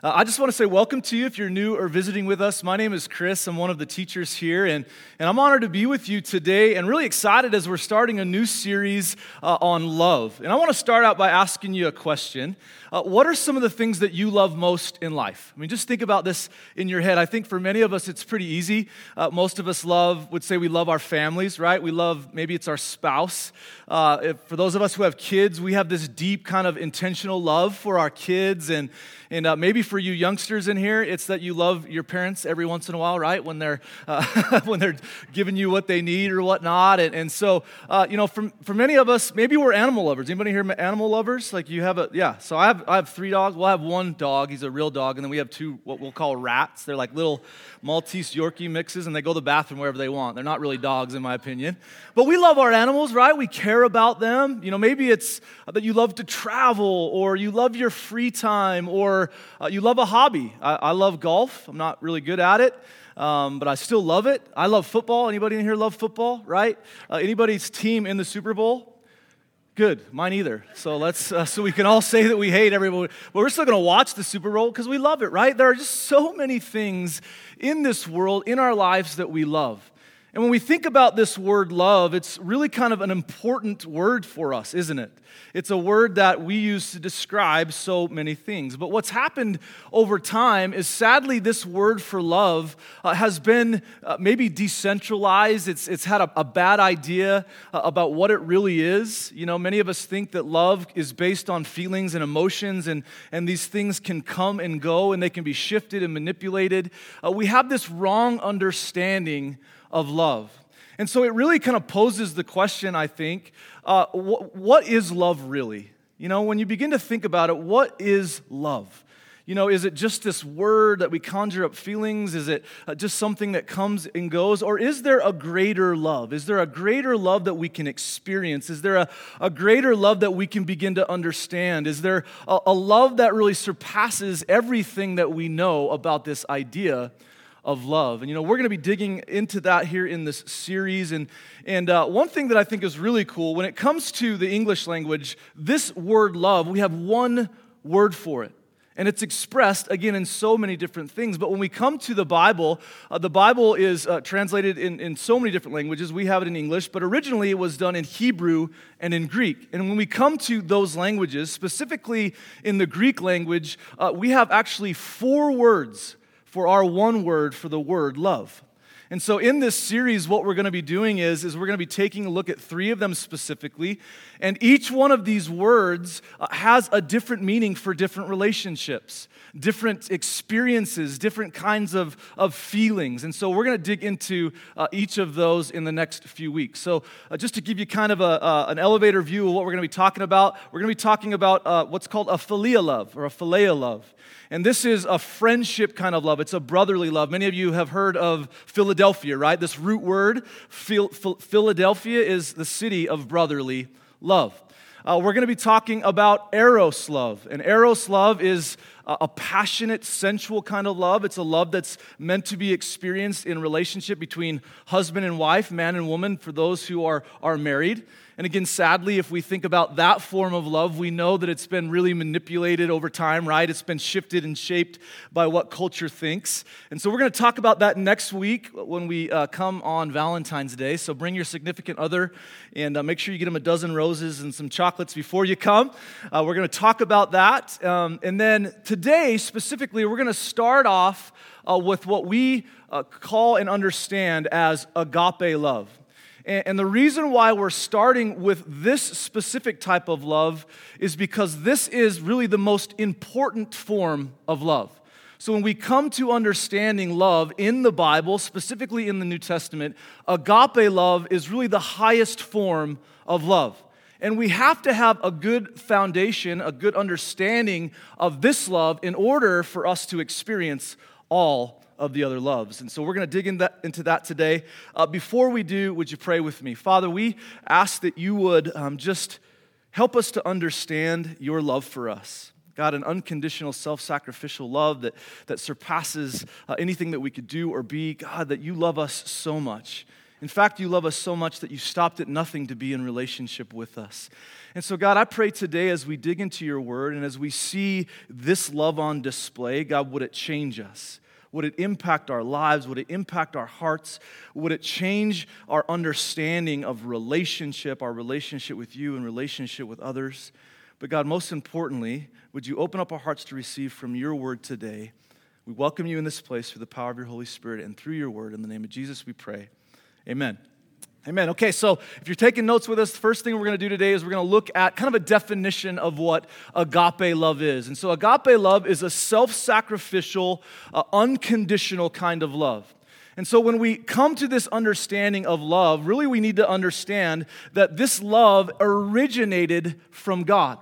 I just want to say welcome to you if you're new or visiting with us. My name is Chris. I'm one of the teachers here, and I'm honored to be with you today and really excited as we're starting a new series on love. And I want to start out by asking you a question. What are some of the things that you love most in life? I mean, just think about this in your head. I think for many of us, it's pretty easy. Most of us would say we love our families, right? We love, maybe it's our spouse. For those of us who have kids, we have this deep kind of intentional love for our kids, and maybe for you youngsters in here, it's that you love your parents every once in a while, right? When they're when they're giving you what they need or whatnot, and so for many of us, maybe we're animal lovers. Anybody here animal lovers? Like you have So I have three dogs. Well, I have one dog. He's a real dog, and then we have two what we'll call rats. They're like little Maltese Yorkie mixes, and they go to the bathroom wherever they want. They're not really dogs, in my opinion. But we love our animals, right? We care about them. You know, maybe it's that you love to travel, or you love your free time, or you love a hobby. I love golf. I'm not really good at it, but I still love it. I love football. Anybody in here love football, right? Anybody's team in the Super Bowl? Good, mine either. So let's so we can all say that we hate everyone, but we're still going to watch the Super Bowl because we love it, right? There are just so many things in this world, in our lives, that we love. And when we think about this word love, it's really kind of an important word for us, isn't it? It's a word that we use to describe so many things. But what's happened over time is, sadly, this word for love has been maybe decentralized. It's had a bad idea about what it really is. You know, many of us think that love is based on feelings and emotions, and these things can come and go, and they can be shifted and manipulated. We have this wrong understanding of love. And so it really kind of poses the question, I think, what is love really? You know, when you begin to think about it, what is love? You know, is it just this word that we conjure up feelings? Is it just something that comes and goes? Or is there a greater love? Is there a greater love that we can experience? Is there a greater love that we can begin to understand? Is there a love that really surpasses everything that we know about this idea of love? And you know, we're going to be digging into that here in this series. And one thing that I think is really cool, when it comes to the English language, this word love, we have one word for it. And it's expressed, again, in so many different things. But when we come to the Bible is translated in so many different languages. We have it in English, but originally it was done in Hebrew and in Greek. And when we come to those languages, specifically in the Greek language, we have actually four words for our one word for the word love. And so in this series, what we're going to be doing is we're going to be taking a look at three of them specifically, and each one of these words has a different meaning for different relationships, different experiences, different kinds of feelings. And so we're going to dig into each of those in the next few weeks. So just to give you kind of an elevator view of what we're going to be talking about, we're going to be talking about what's called a philia love, or a philea love. And this is a friendship kind of love. It's a brotherly love. Many of you have heard of Philadelphia, right? This root word, Philadelphia, is the city of brotherly love. We're going to be talking about eros love. And eros love is a passionate, sensual kind of love. It's a love that's meant to be experienced in relationship between husband and wife, man and woman, for those who are married. And again, sadly, if we think about that form of love, we know that it's been really manipulated over time, right? It's been shifted and shaped by what culture thinks. And so we're going to talk about that next week when we come on Valentine's Day. So bring your significant other and make sure you get them a dozen roses and some chocolates before you come. We're going to talk about that. And then today, specifically, we're going to start off with what we call and understand as agape love. And the reason why we're starting with this specific type of love is because this is really the most important form of love. So when we come to understanding love in the Bible, specifically in the New Testament, agape love is really the highest form of love. And we have to have a good foundation, a good understanding of this love in order for us to experience all of the other loves. And so we're going to dig into that today. Before we do, would you pray with me? Father, we ask that you would just help us to understand your love for us. God, an unconditional, self-sacrificial love that surpasses anything that we could do or be. God, that you love us so much. In fact, you love us so much that you stopped at nothing to be in relationship with us. And so, God, I pray today as we dig into your word and as we see this love on display, God, would it change us? Would it impact our lives? Would it impact our hearts? Would it change our understanding of relationship, our relationship with you and relationship with others? But God, most importantly, would you open up our hearts to receive from your word today? We welcome you in this place through the power of your Holy Spirit and through your word. In the name of Jesus, we pray. Amen. Amen. Okay, so if you're taking notes with us, the first thing we're going to do today is we're going to look at kind of a definition of what agape love is. And so agape love is a self-sacrificial, unconditional kind of love. And so when we come to this understanding of love, really we need to understand that this love originated from God.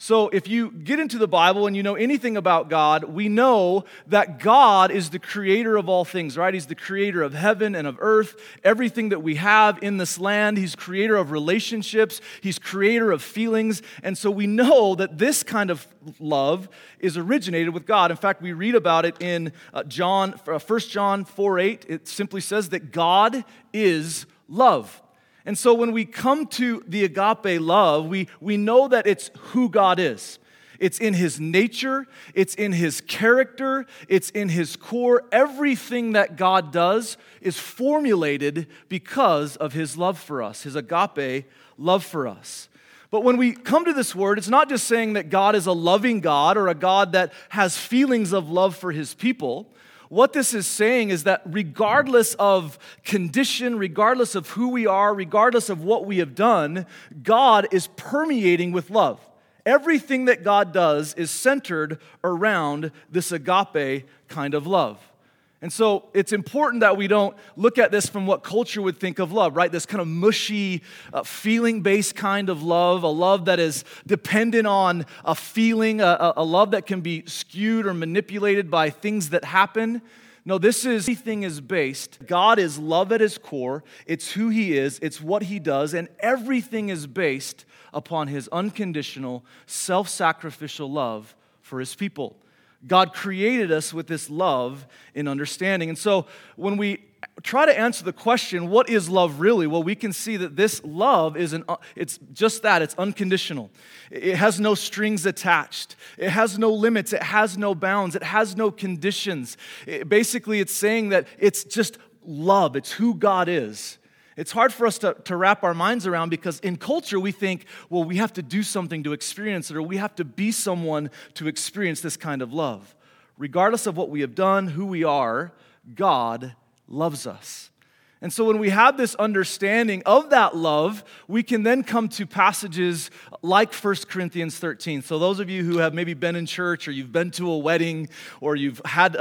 So if you get into the Bible and you know anything about God, we know that God is the creator of all things, right? He's the creator of heaven and of earth, everything that we have in this land. He's creator of relationships. He's creator of feelings. And so we know that this kind of love is originated with God. In fact, we read about it in 1 John 4:8. It simply says that God is love. And so when we come to the agape love, we know that it's who God is. It's in his nature, it's in his character, it's in his core. Everything that God does is formulated because of his love for us, his agape love for us. But when we come to this word, it's not just saying that God is a loving God or a God that has feelings of love for his people. What this is saying is that regardless of condition, regardless of who we are, regardless of what we have done, God is permeating with love. Everything that God does is centered around this agape kind of love. And so it's important that we don't look at this from what culture would think of love, right? This kind of mushy, feeling-based kind of love, a love that is dependent on a feeling, a love that can be skewed or manipulated by things that happen. No, everything is based. God is love at his core. It's who he is. It's what he does. And everything is based upon his unconditional, self-sacrificial love for his people. God created us with this love in understanding. And so when we try to answer the question, what is love really? Well, we can see that this love is it's just that, it's unconditional. It has no strings attached. It has no limits. It has no bounds. It has no conditions. Basically, it's saying that it's just love. It's who God is. It's hard for us to wrap our minds around because in culture we think, well, we have to do something to experience it or we have to be someone to experience this kind of love. Regardless of what we have done, who we are, God loves us. And so when we have this understanding of that love, we can then come to passages like 1 Corinthians 13. So those of you who have maybe been in church or you've been to a wedding or you've had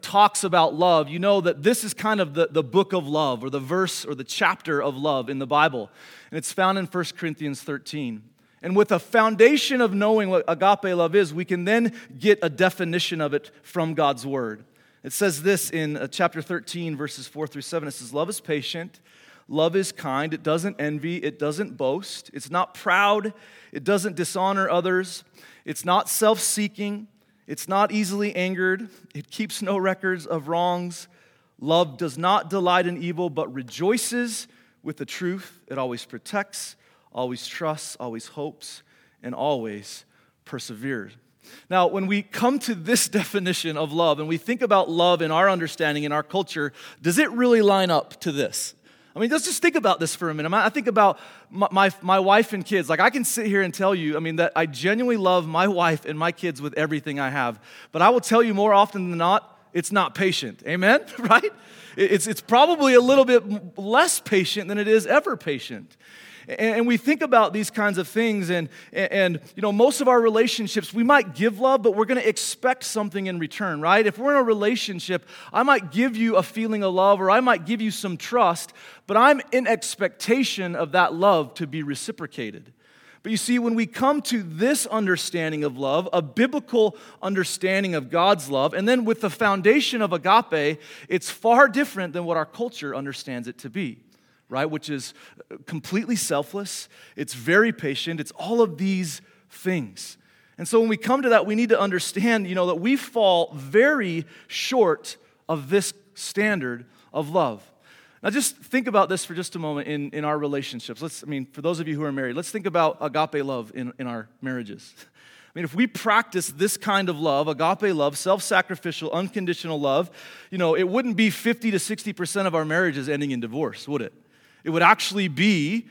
talks about love, you know that this is kind of the book of love or the verse or the chapter of love in the Bible. And it's found in 1 Corinthians 13. And with a foundation of knowing what agape love is, we can then get a definition of it from God's word. It says this in chapter 13, verses 4 through 7. It says, love is patient, love is kind, it doesn't envy, it doesn't boast, it's not proud, it doesn't dishonor others, it's not self-seeking, it's not easily angered, it keeps no records of wrongs. Love does not delight in evil, but rejoices with the truth. It always protects, always trusts, always hopes, and always perseveres. Now, when we come to this definition of love and we think about love in our understanding, in our culture, does it really line up to this? I mean, let's just think about this for a minute. I think about my wife and kids. Like, I can sit here and tell you, that I genuinely love my wife and my kids with everything I have. But I will tell you more often than not, it's not patient. Amen? Right? It's probably a little bit less patient than it is ever patient. And we think about these kinds of things, and most of our relationships, we might give love, but we're going to expect something in return, right? If we're in a relationship, I might give you a feeling of love, or I might give you some trust, but I'm in expectation of that love to be reciprocated. But you see, when we come to this understanding of love, a biblical understanding of God's love, and then with the foundation of agape, it's far different than what our culture understands it to be. Right, which is completely selfless, it's very patient, it's all of these things. And so when we come to that, we need to understand, that we fall very short of this standard of love. Now just think about this for just a moment in our relationships. For those of you who are married, let's think about agape love in our marriages. If we practice this kind of love, agape love, self-sacrificial, unconditional love, it wouldn't be 50 to 60% of our marriages ending in divorce, would it? It would actually be,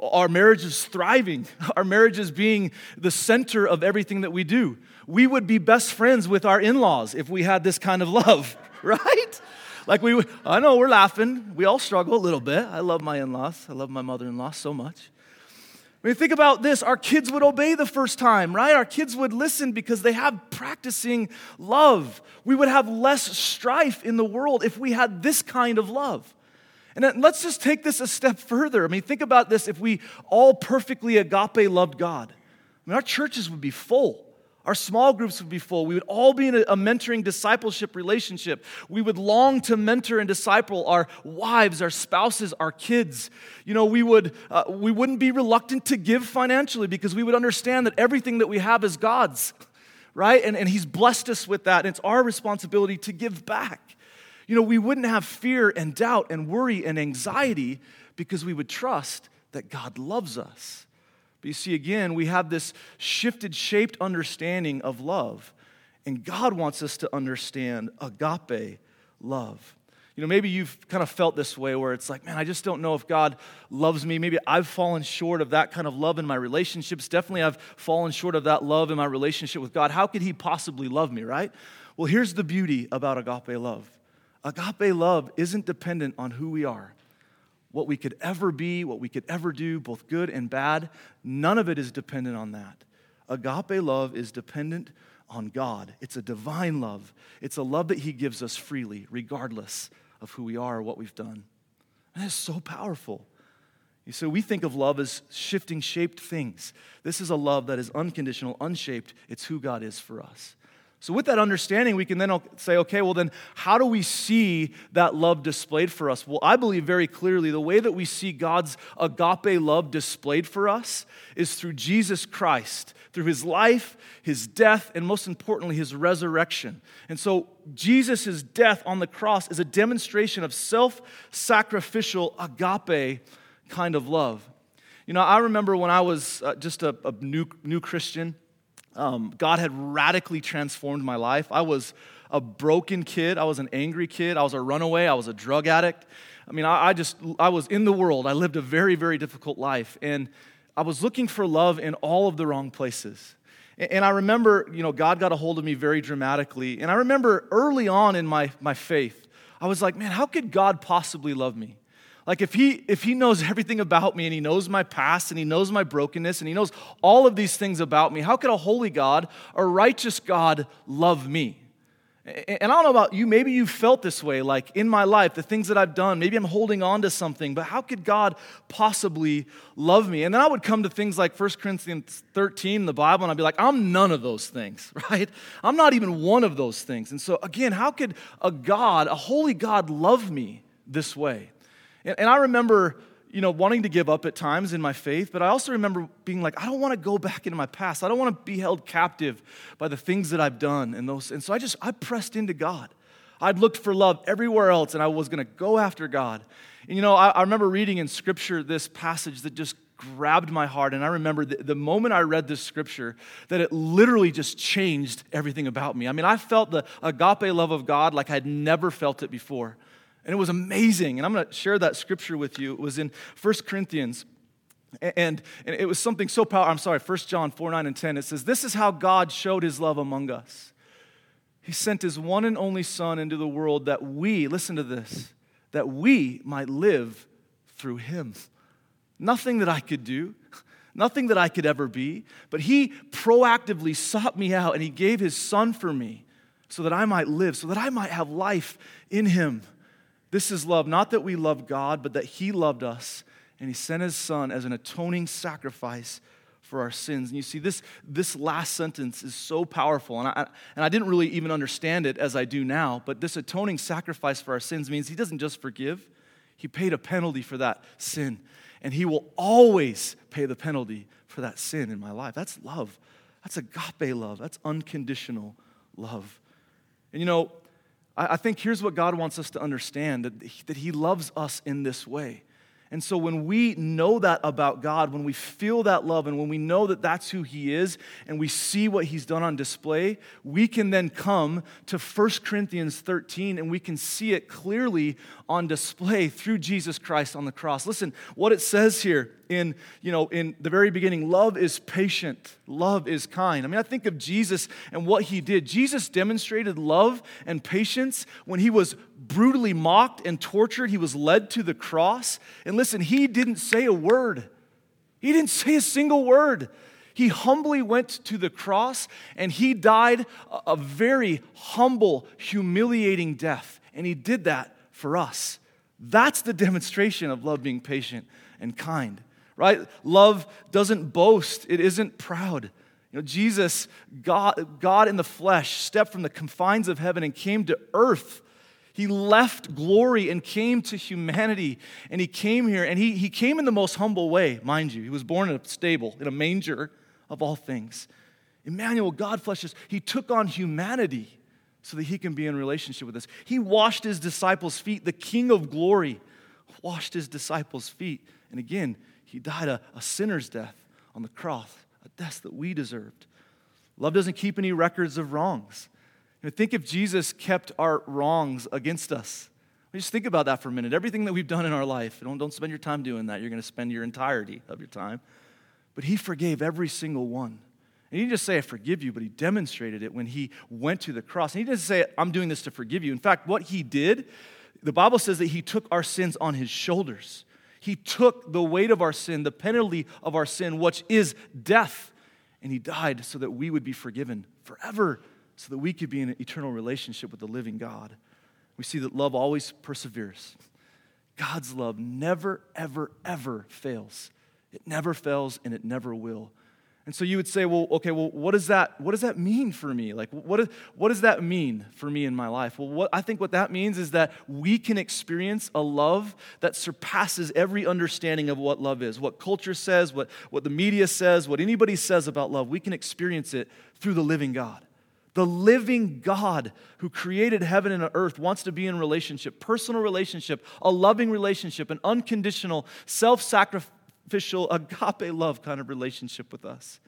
our marriages thriving, our marriages being the center of everything that we do. We would be best friends with our in-laws if we had this kind of love, right? I know we're laughing. We all struggle a little bit. I love my in-laws. I love my mother-in-law so much. Think about this. Our kids would obey the first time, right? Our kids would listen because they have practicing love. We would have less strife in the world if we had this kind of love. And then let's just take this a step further. Think about this. If we all perfectly agape loved God, our churches would be full. Our small groups would be full. We would all be in a mentoring discipleship relationship. We would long to mentor and disciple our wives, our spouses, our kids. We wouldn't be reluctant to give financially because we would understand that everything that we have is God's, right? And He's blessed us with that. And it's our responsibility to give back. We wouldn't have fear and doubt and worry and anxiety because we would trust that God loves us. But you see, again, we have this shifted, shaped understanding of love. And God wants us to understand agape love. Maybe you've kind of felt this way where it's like, I just don't know if God loves me. Maybe I've fallen short of that kind of love in my relationships. Definitely I've fallen short of that love in my relationship with God. How could He possibly love me, right? Well, here's the beauty about agape love. Agape love isn't dependent on who we are. What we could ever be, what we could ever do, both good and bad, none of it is dependent on that. Agape love is dependent on God. It's a divine love. It's a love that He gives us freely, regardless of who we are or what we've done. And that's so powerful. So we think of love as shifting, shaped things. This is a love that is unconditional, unshaped. It's who God is for us. So with that understanding, we can then say, okay, well then, how do we see that love displayed for us? Well, I believe very clearly the way that we see God's agape love displayed for us is through Jesus Christ, through His life, His death, and most importantly, His resurrection. And so Jesus' death on the cross is a demonstration of self-sacrificial agape kind of love. I remember when I was just a new Christian, God had radically transformed my life. I was a broken kid. I was an angry kid. I was a runaway. I was a drug addict. I was in the world. I lived a very, very difficult life. And I was looking for love in all of the wrong places. And I remember, God got a hold of me very dramatically. And I remember early on in my faith, I was like, how could God possibly love me? If he knows everything about me and He knows my past and He knows my brokenness and He knows all of these things about me, how could a holy God, a righteous God love me? And I don't know about you, maybe you felt this way, in my life, the things that I've done, maybe I'm holding on to something, but how could God possibly love me? And then I would come to things like 1 Corinthians 13 in the Bible, and I'd be like, I'm none of those things, right? I'm not even one of those things. And so again, how could a holy God love me this way? And I remember, wanting to give up at times in my faith, but I also remember being I don't want to go back into my past. I don't want to be held captive by the things that I've done. And so I pressed into God. I'd looked for love everywhere else, and I was going to go after God. And, I remember reading in Scripture this passage that just grabbed my heart, and I remember the moment I read this scripture that it literally just changed everything about me. I felt the agape love of God like I'd never felt it before. And it was amazing. And I'm going to share that scripture with you. It was in 1 Corinthians. And it was something so powerful. 1 John 4:9-10. It says, this is how God showed His love among us. He sent His one and only Son into the world that we, listen to this, that we might live through Him. Nothing that I could do. Nothing that I could ever be. But He proactively sought me out and He gave His Son for me so that I might live, so that I might have life in Him. This is love, not that we love God, but that He loved us, and He sent His Son as an atoning sacrifice for our sins. And you see, this last sentence is so powerful, and I didn't really even understand it as I do now, but this atoning sacrifice for our sins means He doesn't just forgive, He paid a penalty for that sin, and He will always pay the penalty for that sin in my life. That's love. That's agape love. That's unconditional love. And I think here's what God wants us to understand, that He loves us in this way. And so when we know that about God, when we feel that love, and when we know that that's who He is, and we see what He's done on display, we can then come to 1 Corinthians 13, and we can see it clearly on display through Jesus Christ on the cross. Listen, what it says here in the very beginning, love is patient, love is kind. I mean, I think of Jesus and what He did. Jesus demonstrated love and patience when He was brutally mocked and tortured. He was led to the cross. And listen, He didn't say a word. He didn't say a single word. He humbly went to the cross, and He died a very humble, humiliating death. And He did that for us. That's the demonstration of love being patient and kind. Right? Love doesn't boast. It isn't proud. You know, Jesus, God in the flesh, stepped from the confines of heaven and came to earth. He left glory and came to humanity. And He came here, and he came in the most humble way, mind you. He was born in a stable, in a manger of all things. Emmanuel, God flesh, He took on humanity so that He can be in relationship with us. He washed His disciples' feet. The King of glory washed His disciples' feet. And again, He died a sinner's death on the cross, a death that we deserved. Love doesn't keep any records of wrongs. You know, think if Jesus kept our wrongs against us. I mean, just think about that for a minute. Everything that we've done in our life, don't spend your time doing that. You're going to spend your entirety of your time. But He forgave every single one. And He didn't just say, I forgive you, but He demonstrated it when He went to the cross. And He didn't say, I'm doing this to forgive you. In fact, what He did, the Bible says that He took our sins on His shoulders. He took the weight of our sin, the penalty of our sin, which is death, and He died so that we would be forgiven forever, so that we could be in an eternal relationship with the living God. We see that love always perseveres. God's love never, ever, ever fails. It never fails, and it never will. And so you would say, what does that mean for me? Like, what does that mean for me in my life? Well, I think what that means is that we can experience a love that surpasses every understanding of what love is, what culture says, what the media says, what anybody says about love. We can experience it through the living God. The living God who created heaven and earth wants to be in relationship, personal relationship, a loving relationship, an unconditional, self-sacrificial, agape love kind of relationship with us.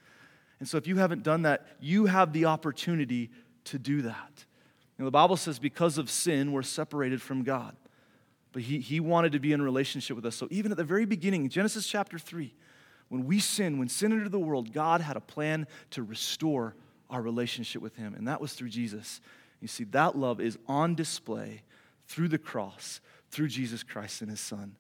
And so if you haven't done that, you have the opportunity to do that. You know, the Bible says because of sin, we're separated from God. But He wanted to be in relationship with us. So even at the very beginning, Genesis chapter 3, when sin entered the world, God had a plan to restore our relationship with Him. And that was through Jesus. You see, that love is on display through the cross, through Jesus Christ and His Son.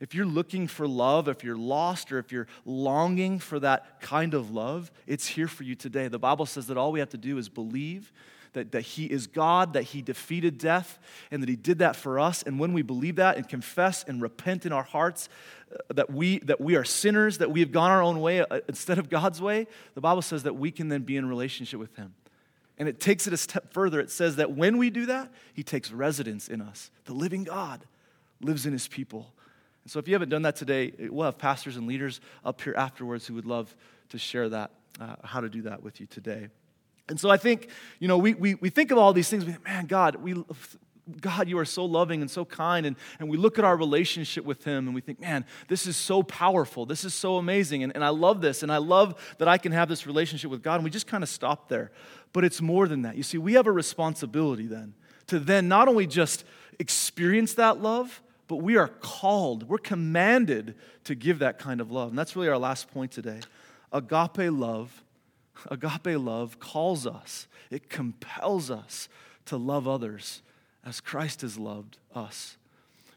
If you're looking for love, if you're lost, or if you're longing for that kind of love, it's here for you today. The Bible says that all we have to do is believe that He is God, that He defeated death, and that He did that for us. And when we believe that and confess and repent in our hearts that we are sinners, that we have gone our own way instead of God's way, the Bible says that we can then be in relationship with Him. And it takes it a step further. It says that when we do that, He takes residence in us. The living God lives in His people. So if you haven't done that today, we'll have pastors and leaders up here afterwards who would love to share that, how to do that with you today. And so I think, you know, we think of all these things, God, You are so loving and so kind, and we look at our relationship with Him, and we think, man, this is so powerful, this is so amazing, and I love this, and I love that I can have this relationship with God, and we just kind of stop there. But it's more than that. You see, we have a responsibility then to then not only just experience that love, but we are called, we're commanded to give that kind of love. And that's really our last point today. Agape love calls us, it compels us to love others as Christ has loved us.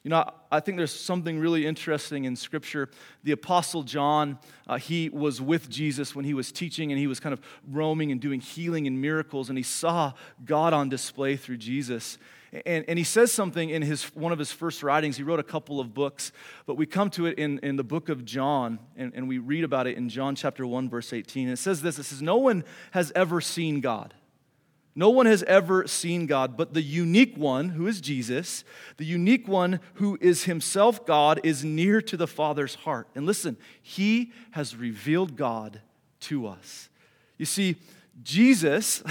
You know, I think there's something really interesting in Scripture. The Apostle John, he was with Jesus when He was teaching, and he was kind of roaming and doing healing and miracles, and he saw God on display through Jesus. And he says something in one of his first writings. He wrote a couple of books, but we come to it in the book of John, and we read about it in John chapter 1, verse 18. And it says this, no one has ever seen God. No one has ever seen God, but the unique one, who is Jesus, the unique one who is Himself God, is near to the Father's heart. And listen, He has revealed God to us. You see, Jesus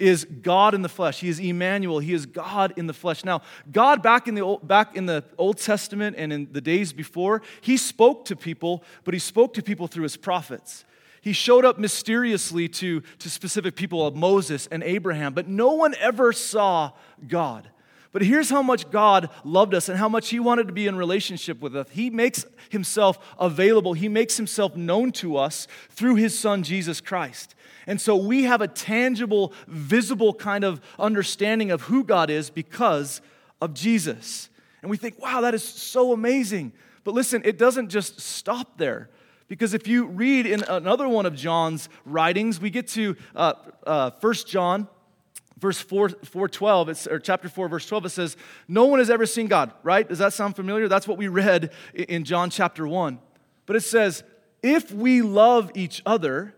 is God in the flesh. He is Emmanuel. He is God in the flesh. Now, God back in the Old Testament and in the days before, he spoke to people, but he spoke to people through his prophets. He showed up mysteriously to specific people of Moses and Abraham, but no one ever saw God. But here's how much God loved us and how much he wanted to be in relationship with us. He makes himself available. He makes himself known to us through his son, Jesus Christ. And so we have a tangible, visible kind of understanding of who God is because of Jesus. And we think, wow, that is so amazing. But listen, it doesn't just stop there. Because if you read in another one of John's writings, we get to 1 John. Chapter 4, verse 12, it says, no one has ever seen God, right? Does that sound familiar? That's what we read in John chapter 1. But it says, if we love each other,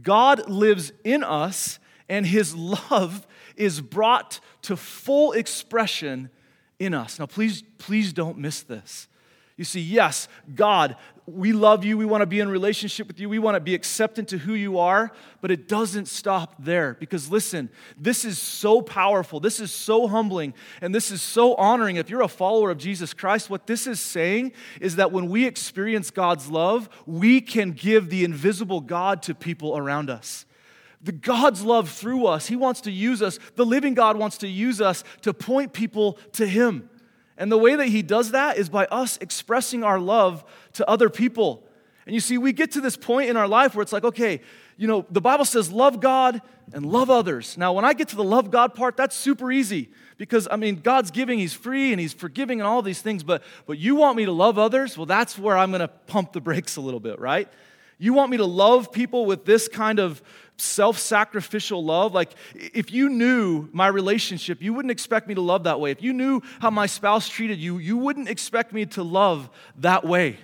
God lives in us, and his love is brought to full expression in us. Now, please don't miss this. You see, yes, God, we love you. We want to be in relationship with you. We want to be acceptant to who you are, but it doesn't stop there because, listen, this is so powerful. This is so humbling, and this is so honoring. If you're a follower of Jesus Christ, what this is saying is that when we experience God's love, we can give the invisible God to people around us. The God's love through us, he wants to use us. The living God wants to use us to point people to him. And the way that he does that is by us expressing our love to other people. And you see, we get to this point in our life where it's like, okay, you know, the Bible says love God and love others. Now, when I get to the love God part, that's super easy because, I mean, God's giving, he's free, and he's forgiving and all these things, but you want me to love others? Well, that's where I'm going to pump the brakes a little bit, right? You want me to love people with this kind of self-sacrificial love? Like, if you knew my relationship, you wouldn't expect me to love that way. If you knew how my spouse treated you, you wouldn't expect me to love that way.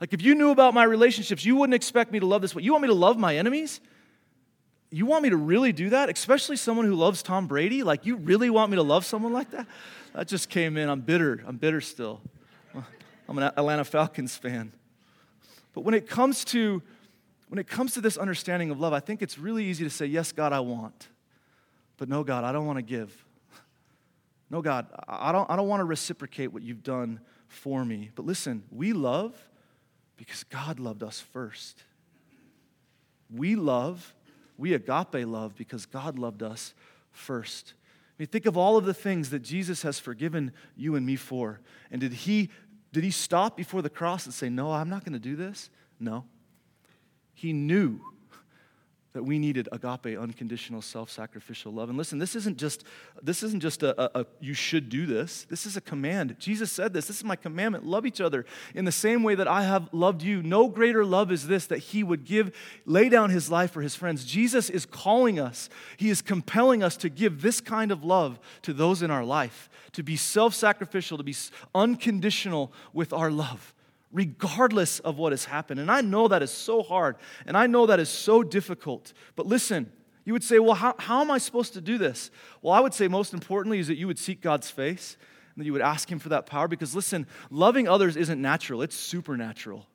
Like, if you knew about my relationships, you wouldn't expect me to love this way. You want me to love my enemies? You want me to really do that? Especially someone who loves Tom Brady? Like, you really want me to love someone like that? That just came in. I'm bitter still. I'm an Atlanta Falcons fan. But when it comes to this understanding of love, I think it's really easy to say, yes, God, I want. But no, God, I don't want to give. No, God, I don't want to reciprocate what you've done for me. But listen, we love because God loved us first. We agape love because God loved us first. I mean, think of all of the things that Jesus has forgiven you and me for. And did he stop before the cross and say, no, I'm not going to do this? No. He knew that we needed agape, unconditional, self-sacrificial love. And listen, this isn't just a you should do this. This is a command. Jesus said this. This is my commandment. Love each other in the same way that I have loved you. No greater love is this, that he would lay down his life for his friends. Jesus is calling us. He is compelling us to give this kind of love to those in our life, to be self-sacrificial, to be unconditional with our love, regardless of what has happened. And I know that is so hard, and I know that is so difficult. But listen, you would say, well, how am I supposed to do this? Well, I would say most importantly is that you would seek God's face, and that you would ask him for that power. Because listen, loving others isn't natural, it's supernatural.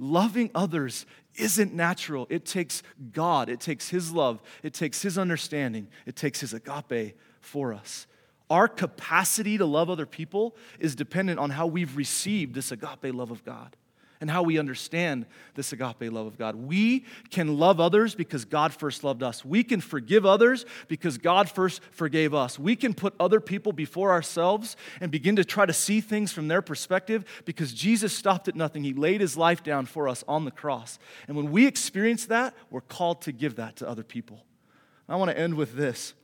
Loving others isn't natural. It takes God, it takes his love, it takes his understanding, it takes his agape for us. Our capacity to love other people is dependent on how we've received this agape love of God and how we understand this agape love of God. We can love others because God first loved us. We can forgive others because God first forgave us. We can put other people before ourselves and begin to try to see things from their perspective because Jesus stopped at nothing. He laid his life down for us on the cross. And when we experience that, we're called to give that to other people. I want to end with this.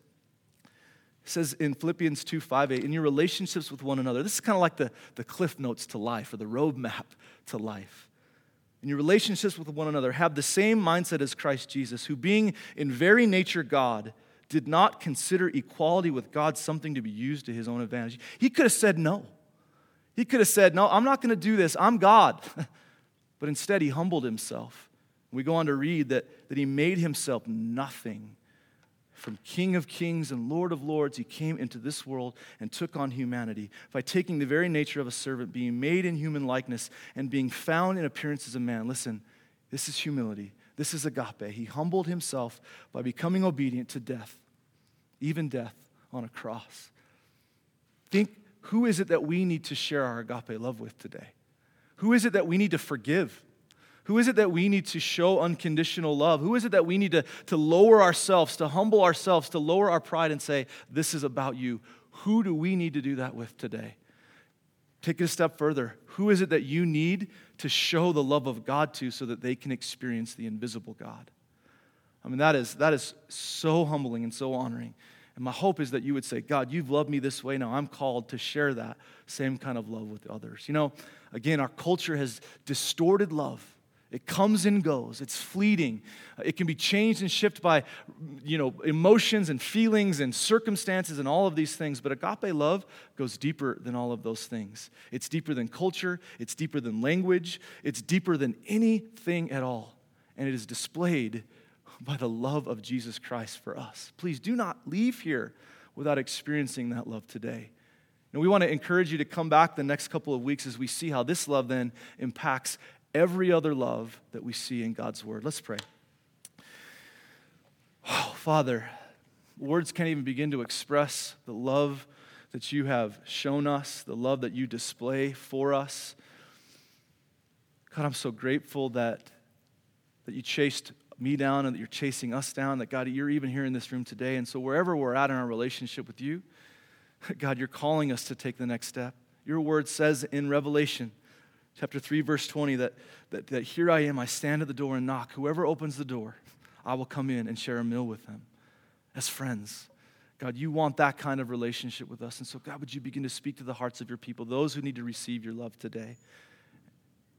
It says in Philippians 2:5-8, in your relationships with one another, this is kind of like the cliff notes to life or the roadmap to life. In your relationships with one another, have the same mindset as Christ Jesus, who being in very nature God, did not consider equality with God something to be used to his own advantage. He could have said no. He could have said, no, I'm not going to do this. I'm God. But instead, he humbled himself. We go on to read that he made himself nothing. From King of Kings and Lord of Lords, he came into this world and took on humanity by taking the very nature of a servant, being made in human likeness, and being found in appearance as a man. Listen, this is humility. This is agape. He humbled himself by becoming obedient to death, even death on a cross. Think, who is it that we need to share our agape love with today? Who is it that we need to forgive? Who is it that we need to show unconditional love? Who is it that we need to lower ourselves, to humble ourselves, to lower our pride and say, this is about you? Who do we need to do that with today? Take it a step further. Who is it that you need to show the love of God to so that they can experience the invisible God? I mean, that is so humbling and so honoring. And my hope is that you would say, God, you've loved me this way. Now I'm called to share that same kind of love with others. You know, again, our culture has distorted love. It comes and goes. It's fleeting. It can be changed and shifted by, emotions and feelings and circumstances and all of these things. But agape love goes deeper than all of those things. It's deeper than culture. It's deeper than language. It's deeper than anything at all. And it is displayed by the love of Jesus Christ for us. Please do not leave here without experiencing that love today. And we want to encourage you to come back the next couple of weeks as we see how this love then impacts every other love that we see in God's word. Let's pray. Oh, Father, words can't even begin to express the love that you have shown us, the love that you display for us. God, I'm so grateful that you chased me down and that you're chasing us down, that God, you're even here in this room today. And so wherever we're at in our relationship with you, God, you're calling us to take the next step. Your word says in Revelation Chapter 3, verse 20, that here I am, I stand at the door and knock. Whoever opens the door, I will come in and share a meal with them as friends. God, you want that kind of relationship with us. And so, God, would you begin to speak to the hearts of your people, those who need to receive your love today.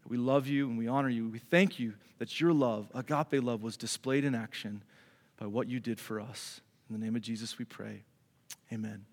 We love you and we honor you. We thank you that your love, agape love, was displayed in action by what you did for us. In the name of Jesus we pray. Amen.